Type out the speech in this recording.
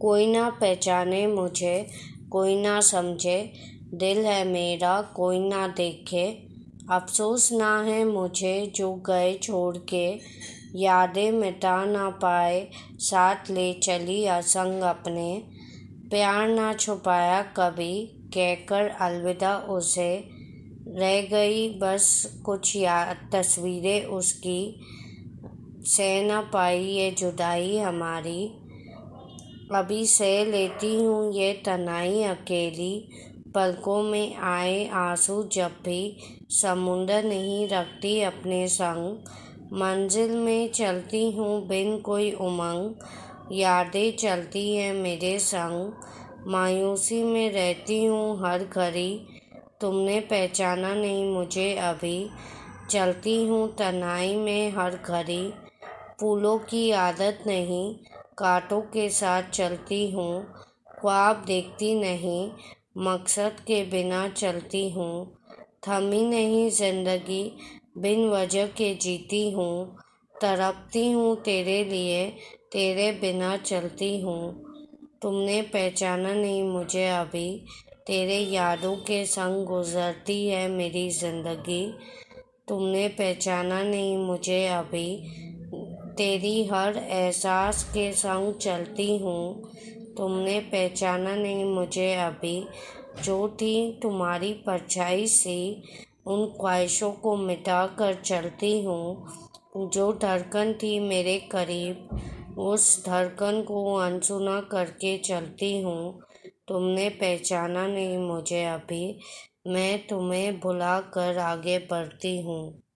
कोई ना पहचाने मुझे, कोई ना समझे, दिल है मेरा कोई ना देखे। अफसोस ना है मुझे जो गए छोड़ के, यादें मिटा ना पाए, साथ ले चली असंग अपने। प्यार ना छुपाया कभी कहकर अलविदा उसे, रह गई बस कुछ याद तस्वीरें उसकी। सह ना पाई ये जुदाई हमारी, अभी सह लेती हूँ ये तनाई अकेली। पलकों में आए आंसू जब भी, समुंदर नहीं रखती अपने संग। मंजिल में चलती हूँ बिन कोई उमंग, यादें चलती हैं मेरे संग। मायूसी में रहती हूँ हर घड़ी, तुमने पहचाना नहीं मुझे अभी। चलती हूँ तन्हाई में हर घड़ी, फूलों की आदत नहीं, कांटों के साथ चलती हूँ। ख्वाब देखती नहीं, मकसद के बिना चलती हूँ। थमी नहीं जिंदगी, बिन वजह के जीती हूँ। तड़पती हूँ तेरे लिए, तेरे बिना चलती हूँ। तुमने पहचाना नहीं मुझे अभी, तेरे यादों के संग गुजरती है मेरी ज़िंदगी। तुमने पहचाना नहीं मुझे अभी, तेरी हर एहसास के संग चलती हूँ। तुमने पहचाना नहीं मुझे अभी, जो थी तुम्हारी परछाई सी, उन ख्वाहिशों को मिटा कर चलती हूँ। जो धड़कन थी मेरे करीब, उस धड़कन को अनसुना करके चलती हूँ। तुमने पहचाना नहीं मुझे अभी, मैं तुम्हें भुला कर आगे बढ़ती हूँ।